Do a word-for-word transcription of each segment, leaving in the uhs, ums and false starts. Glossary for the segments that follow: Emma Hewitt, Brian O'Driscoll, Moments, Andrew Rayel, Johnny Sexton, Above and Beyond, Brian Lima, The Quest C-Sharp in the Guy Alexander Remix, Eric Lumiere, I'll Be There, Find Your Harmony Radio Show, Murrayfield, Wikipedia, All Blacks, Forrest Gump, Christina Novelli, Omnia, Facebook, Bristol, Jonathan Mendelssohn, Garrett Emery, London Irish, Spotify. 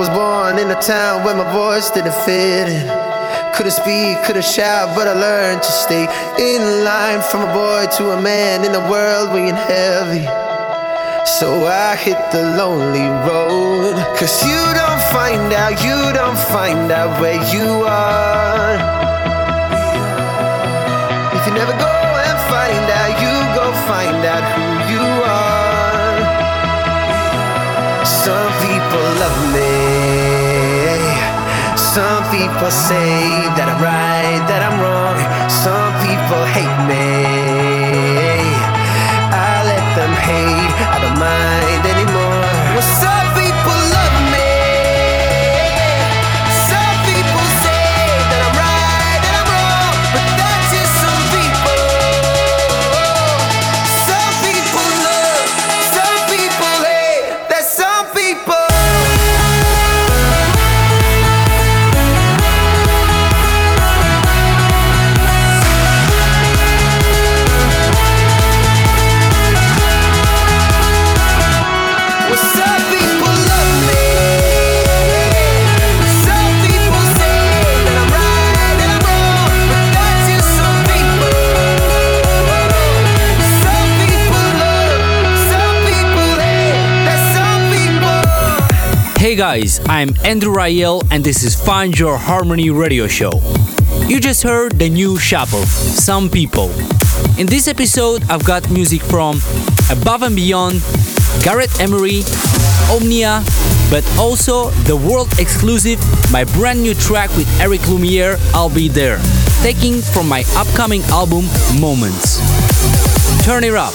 was born in a town where my voice didn't fit in. Couldn't speak, couldn't shout, but I learned to stay in line. From a boy to a man in a world weighing heavy, so I hit the lonely road. Cause you don't find out, you don't find out where you are if you never go and find out. You go find out who you are. Some people love me, some people say that I'm right, that I'm wrong. Some people hate me, I let them hate, I don't mind anymore. Well, some people love me, some people say that I'm right, that I'm wrong, but that's just some people. Some people love, some people hate, that's some people. Hey guys, I'm Andrew Rayel and this is Find Your Harmony Radio Show. You just heard the new Shuffle, Some People. In this episode I've got music from Above and Beyond, Garrett Emery, Omnia, but also the world exclusive, my brand new track with Eric Lumiere, I'll Be There, taken from my upcoming album Moments. Turn it up.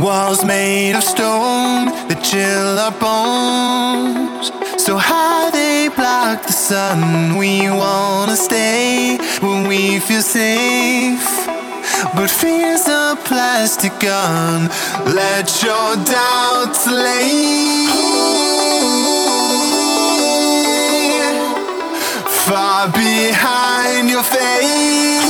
Walls made of stone that chill our bones, so high they block the sun. We wanna stay when we feel safe, but fear's a plastic gun. Let your doubts lay far behind your face.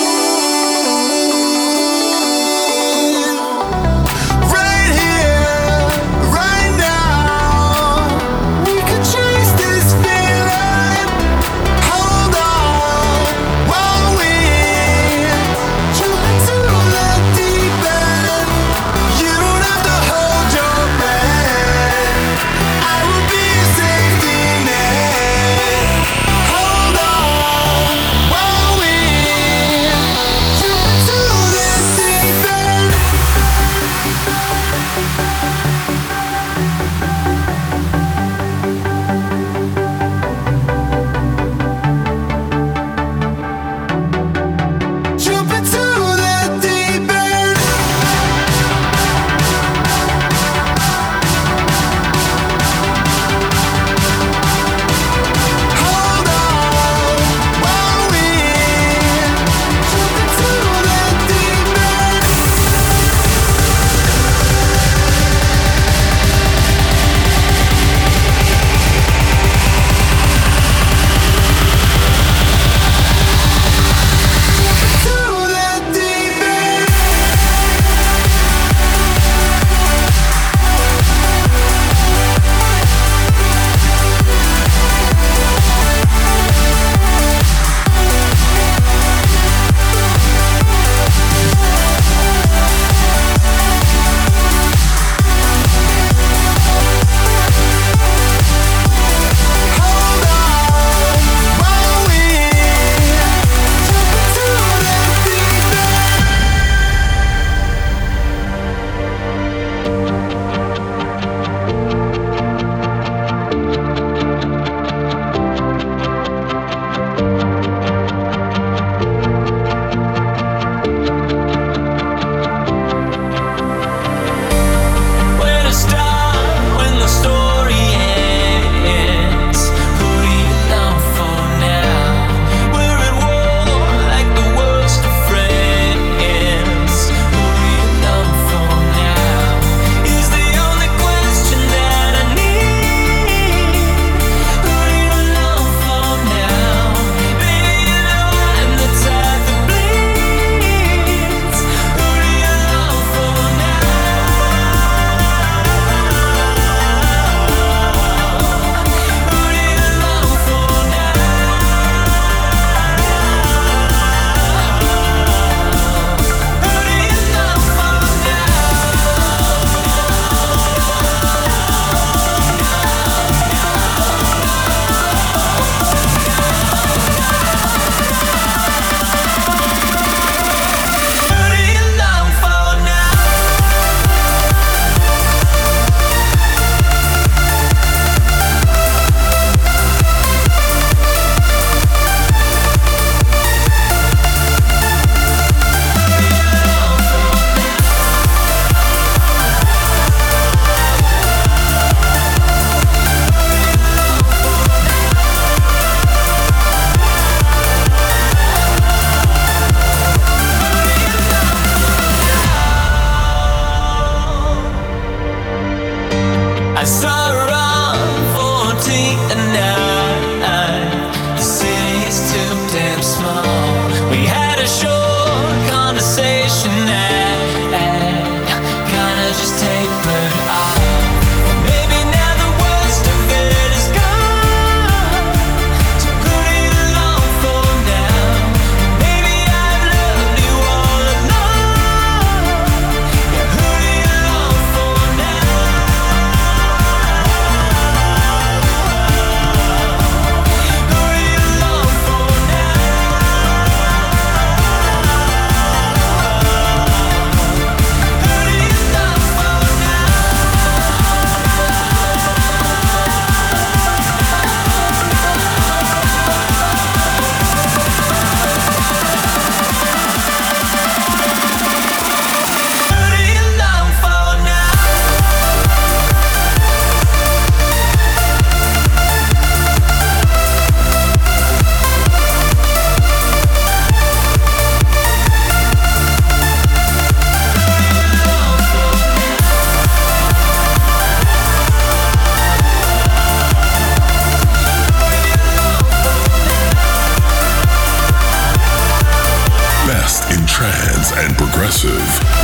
trance and progressive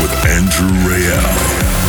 with Andrew Rayel.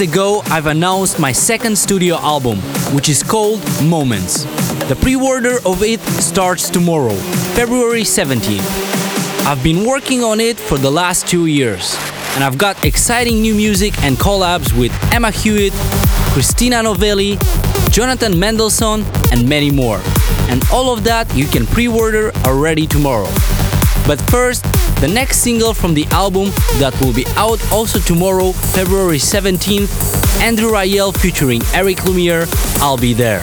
Ago I've announced my second studio album, which is called Moments. The pre-order of it starts tomorrow, February seventeenth. I've been working on it for the last two years, and I've got exciting new music and collabs with Emma Hewitt, Christina Novelli, Jonathan Mendelssohn, and many more. And all of that you can pre-order already tomorrow. But first, the next single from the album that will be out also tomorrow, February seventeenth, Andrew Rayel featuring Eric Lumiere, I'll Be There.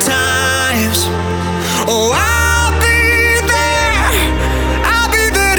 Times. Oh, I'll be there, I'll be there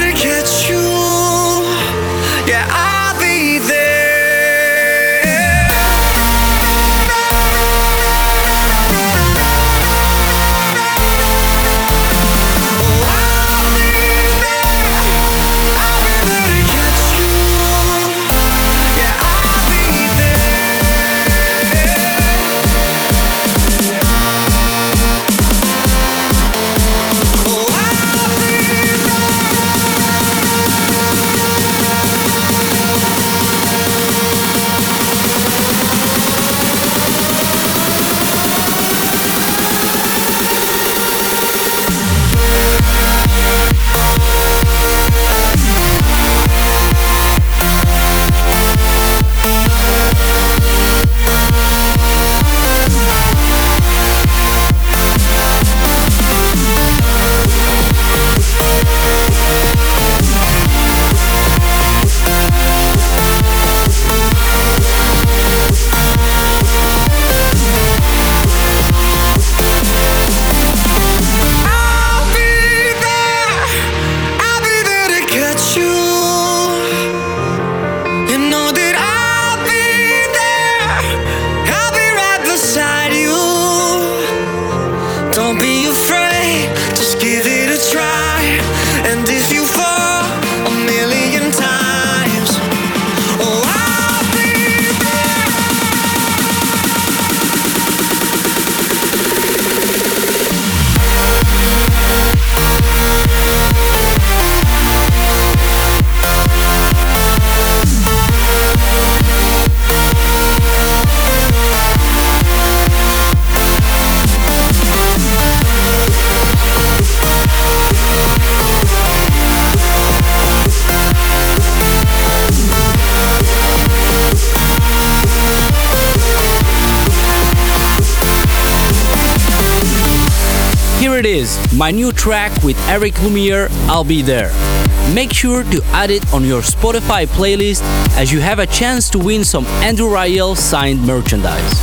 Here it is, my new track with Eric Lumiere, I'll Be There. Make sure to add it on your Spotify playlist as you have a chance to win some Andrew Rayel signed merchandise.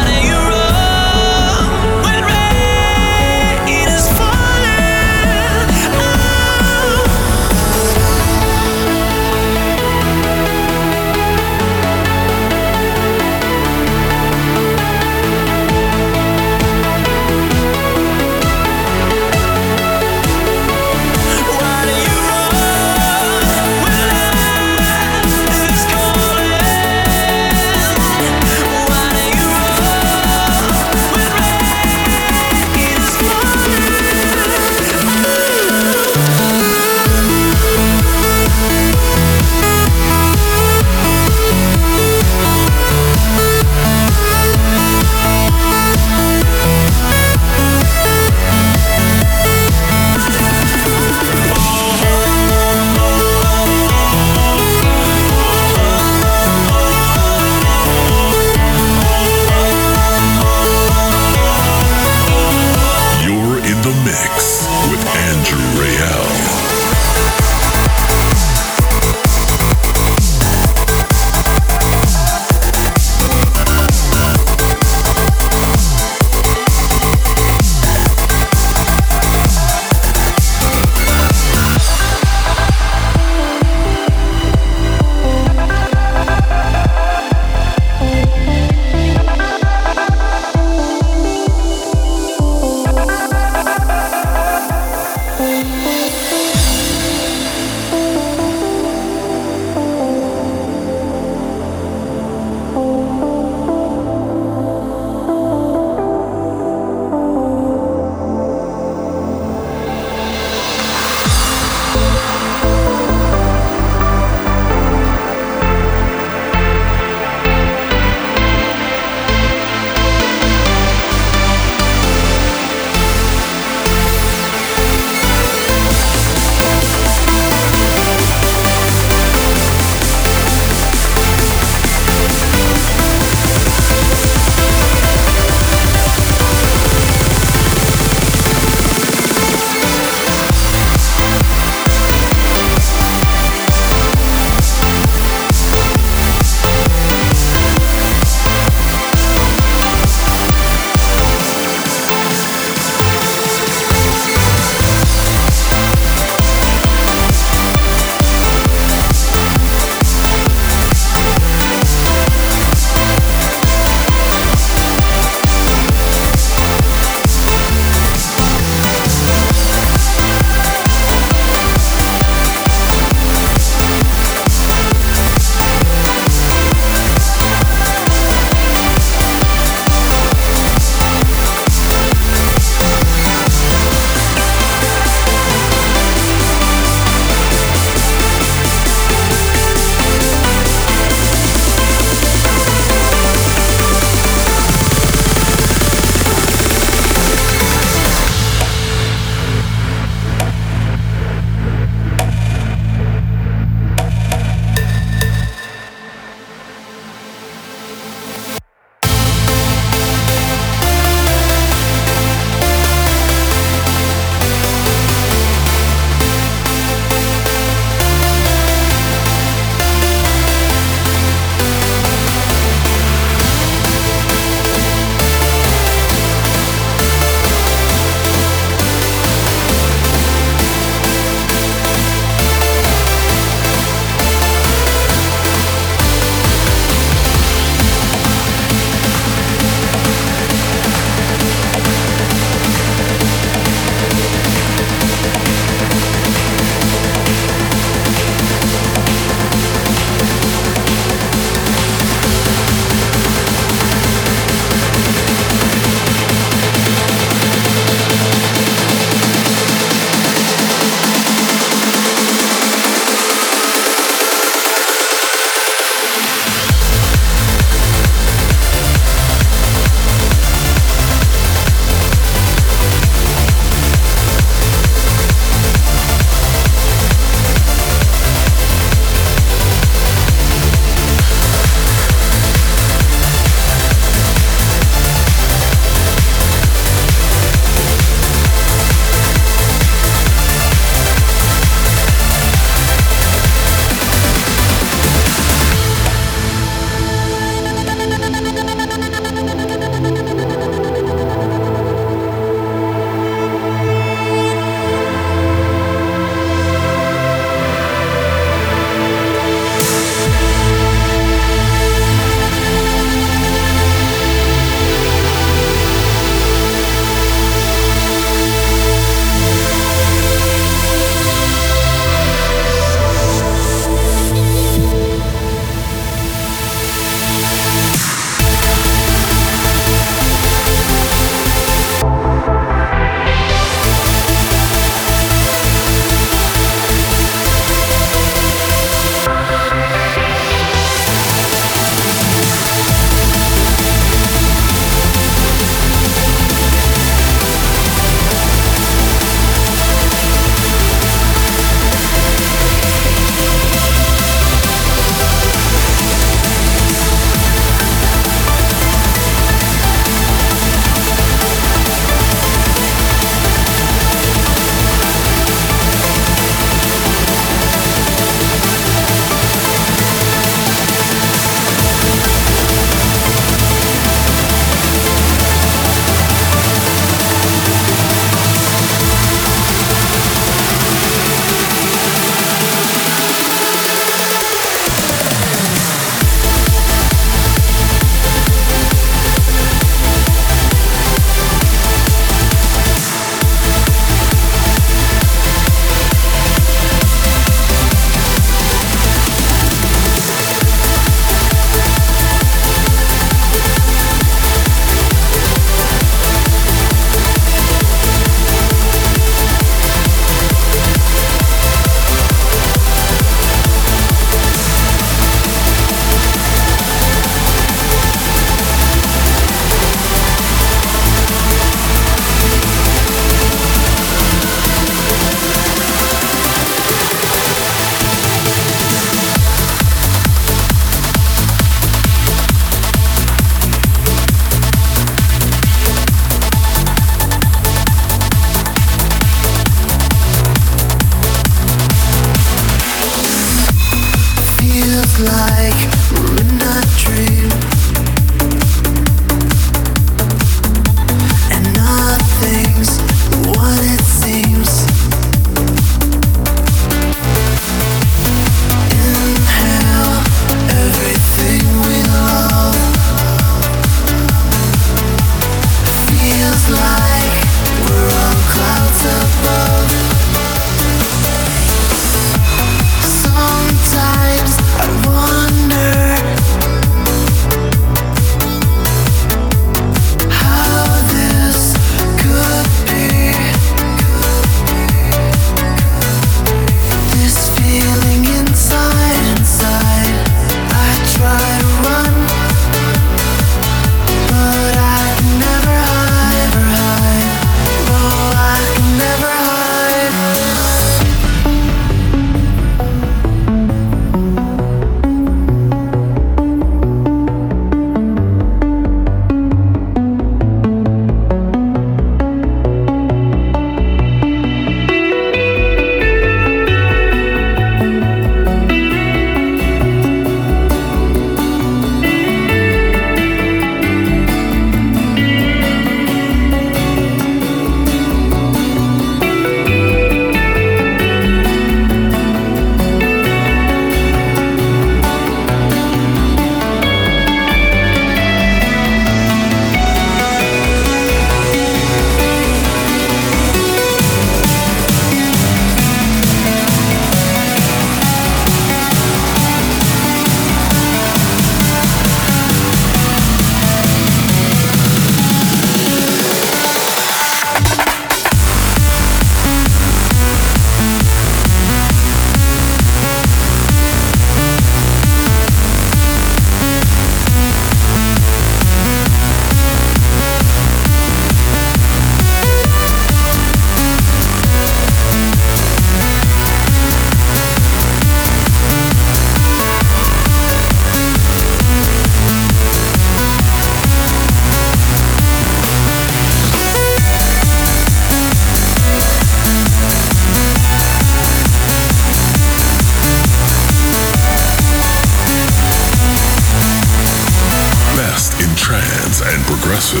trance and progressive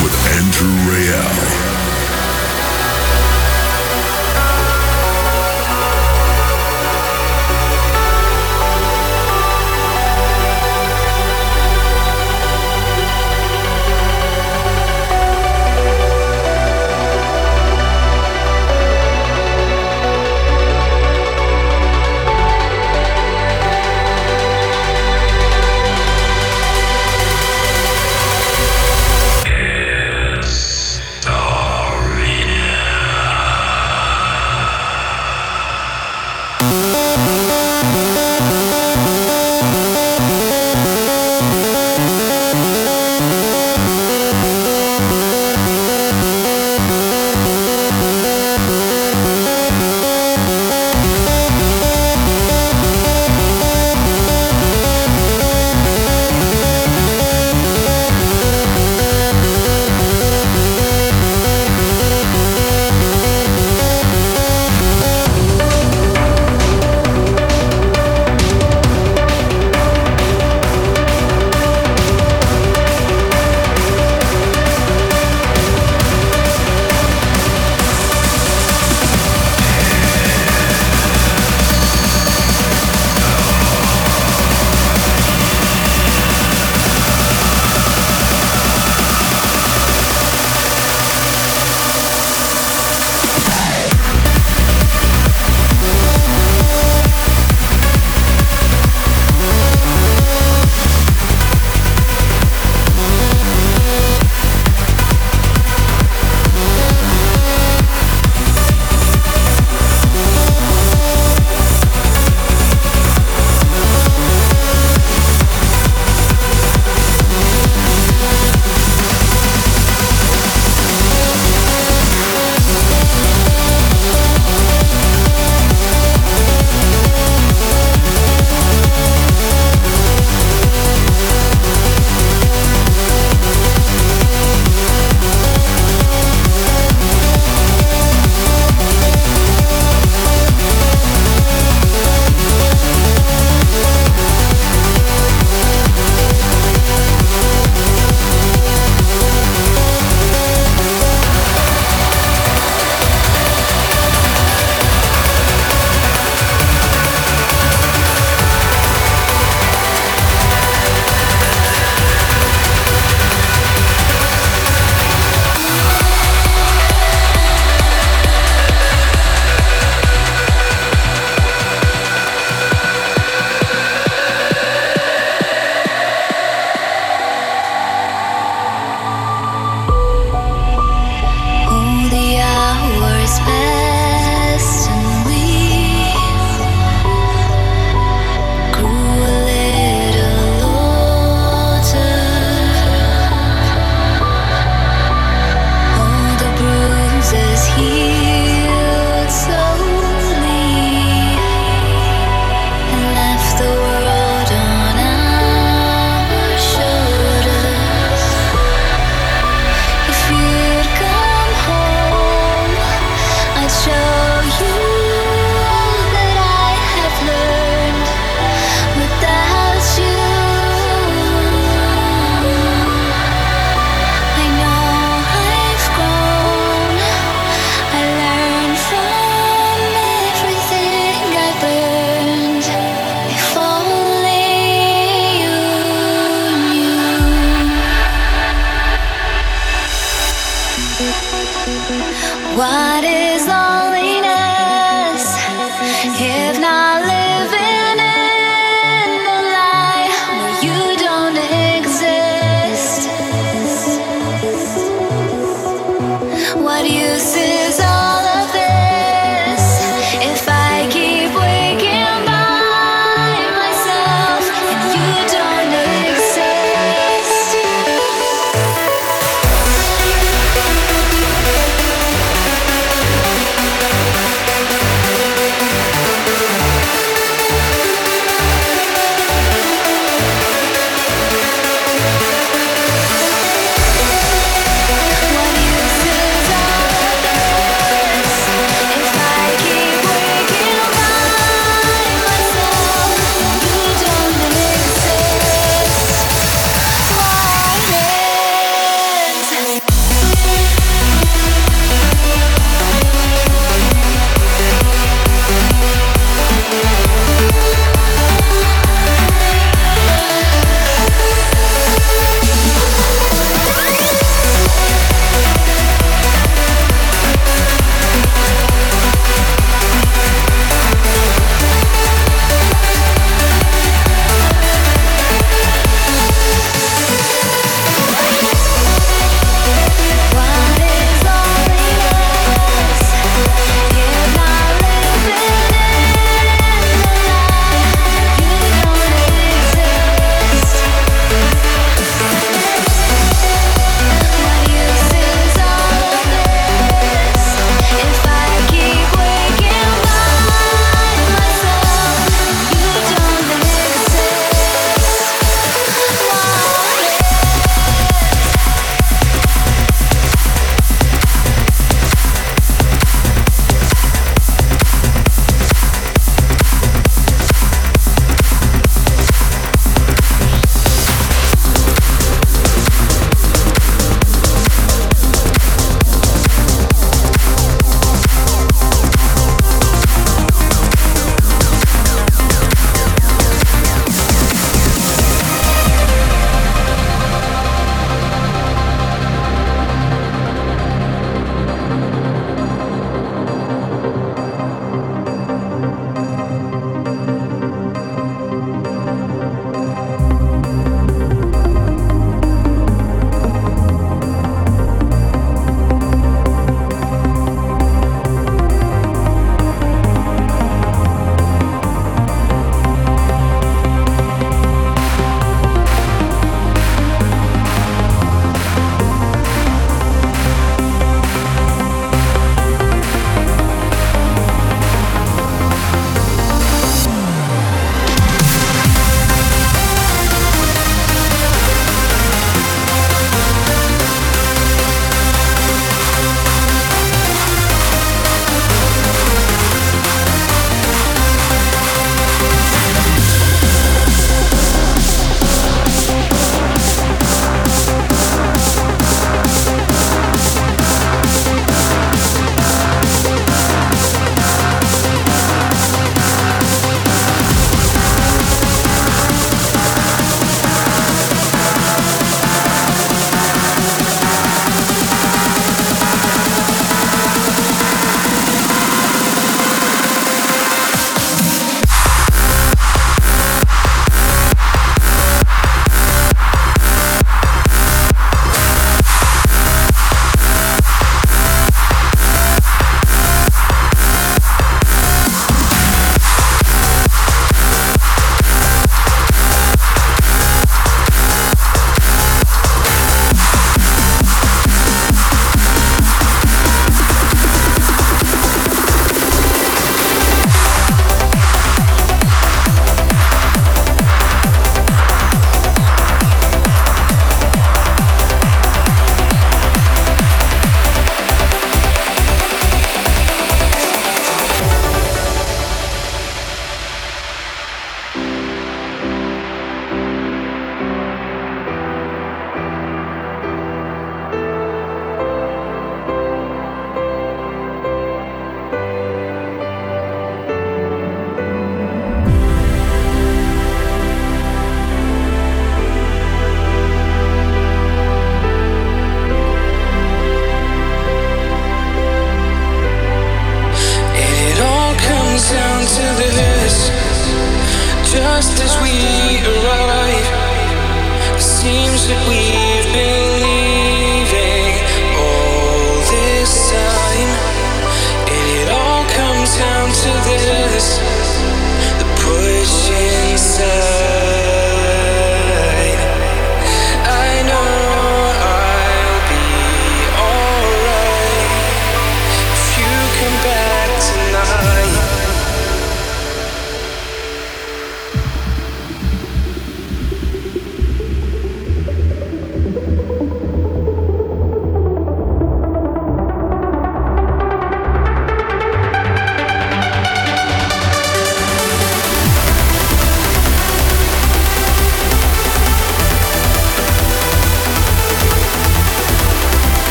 with Andrew Rayel.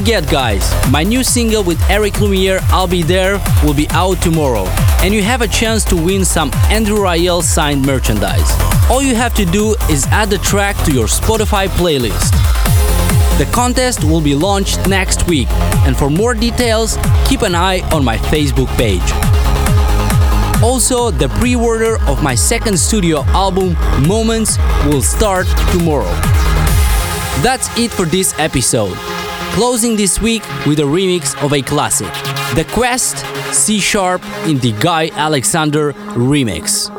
forget, guys, my new single with Eric Lumiere, I'll Be There, will be out tomorrow, and you have a chance to win some Andrew Rayel signed merchandise. All you have to do is add the track to your Spotify playlist. The contest will be launched next week, and for more details, keep an eye on my Facebook page. Also, the pre-order of my second studio album, Moments, will start tomorrow. That's it for this episode. Closing this week with a remix of a classic, The Quest C-Sharp in the Guy Alexander Remix.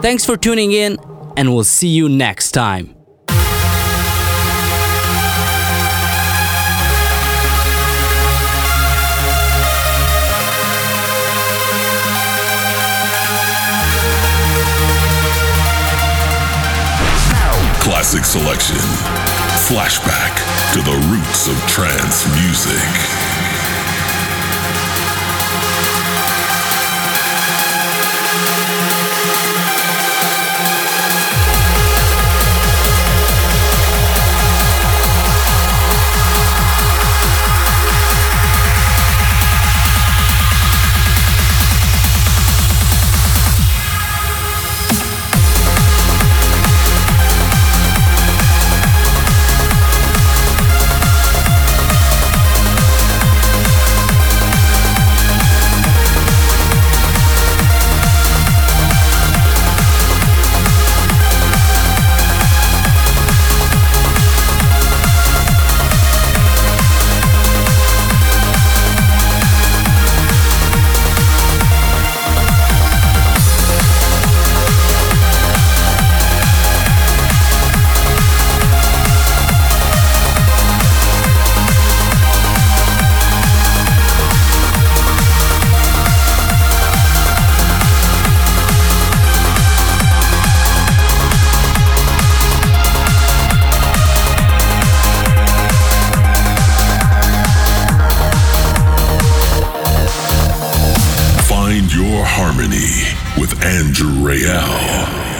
Thanks for tuning in, and we'll see you next time. Classic selection. Flashback to the roots of trance music. Harmony with Andrew Rayel.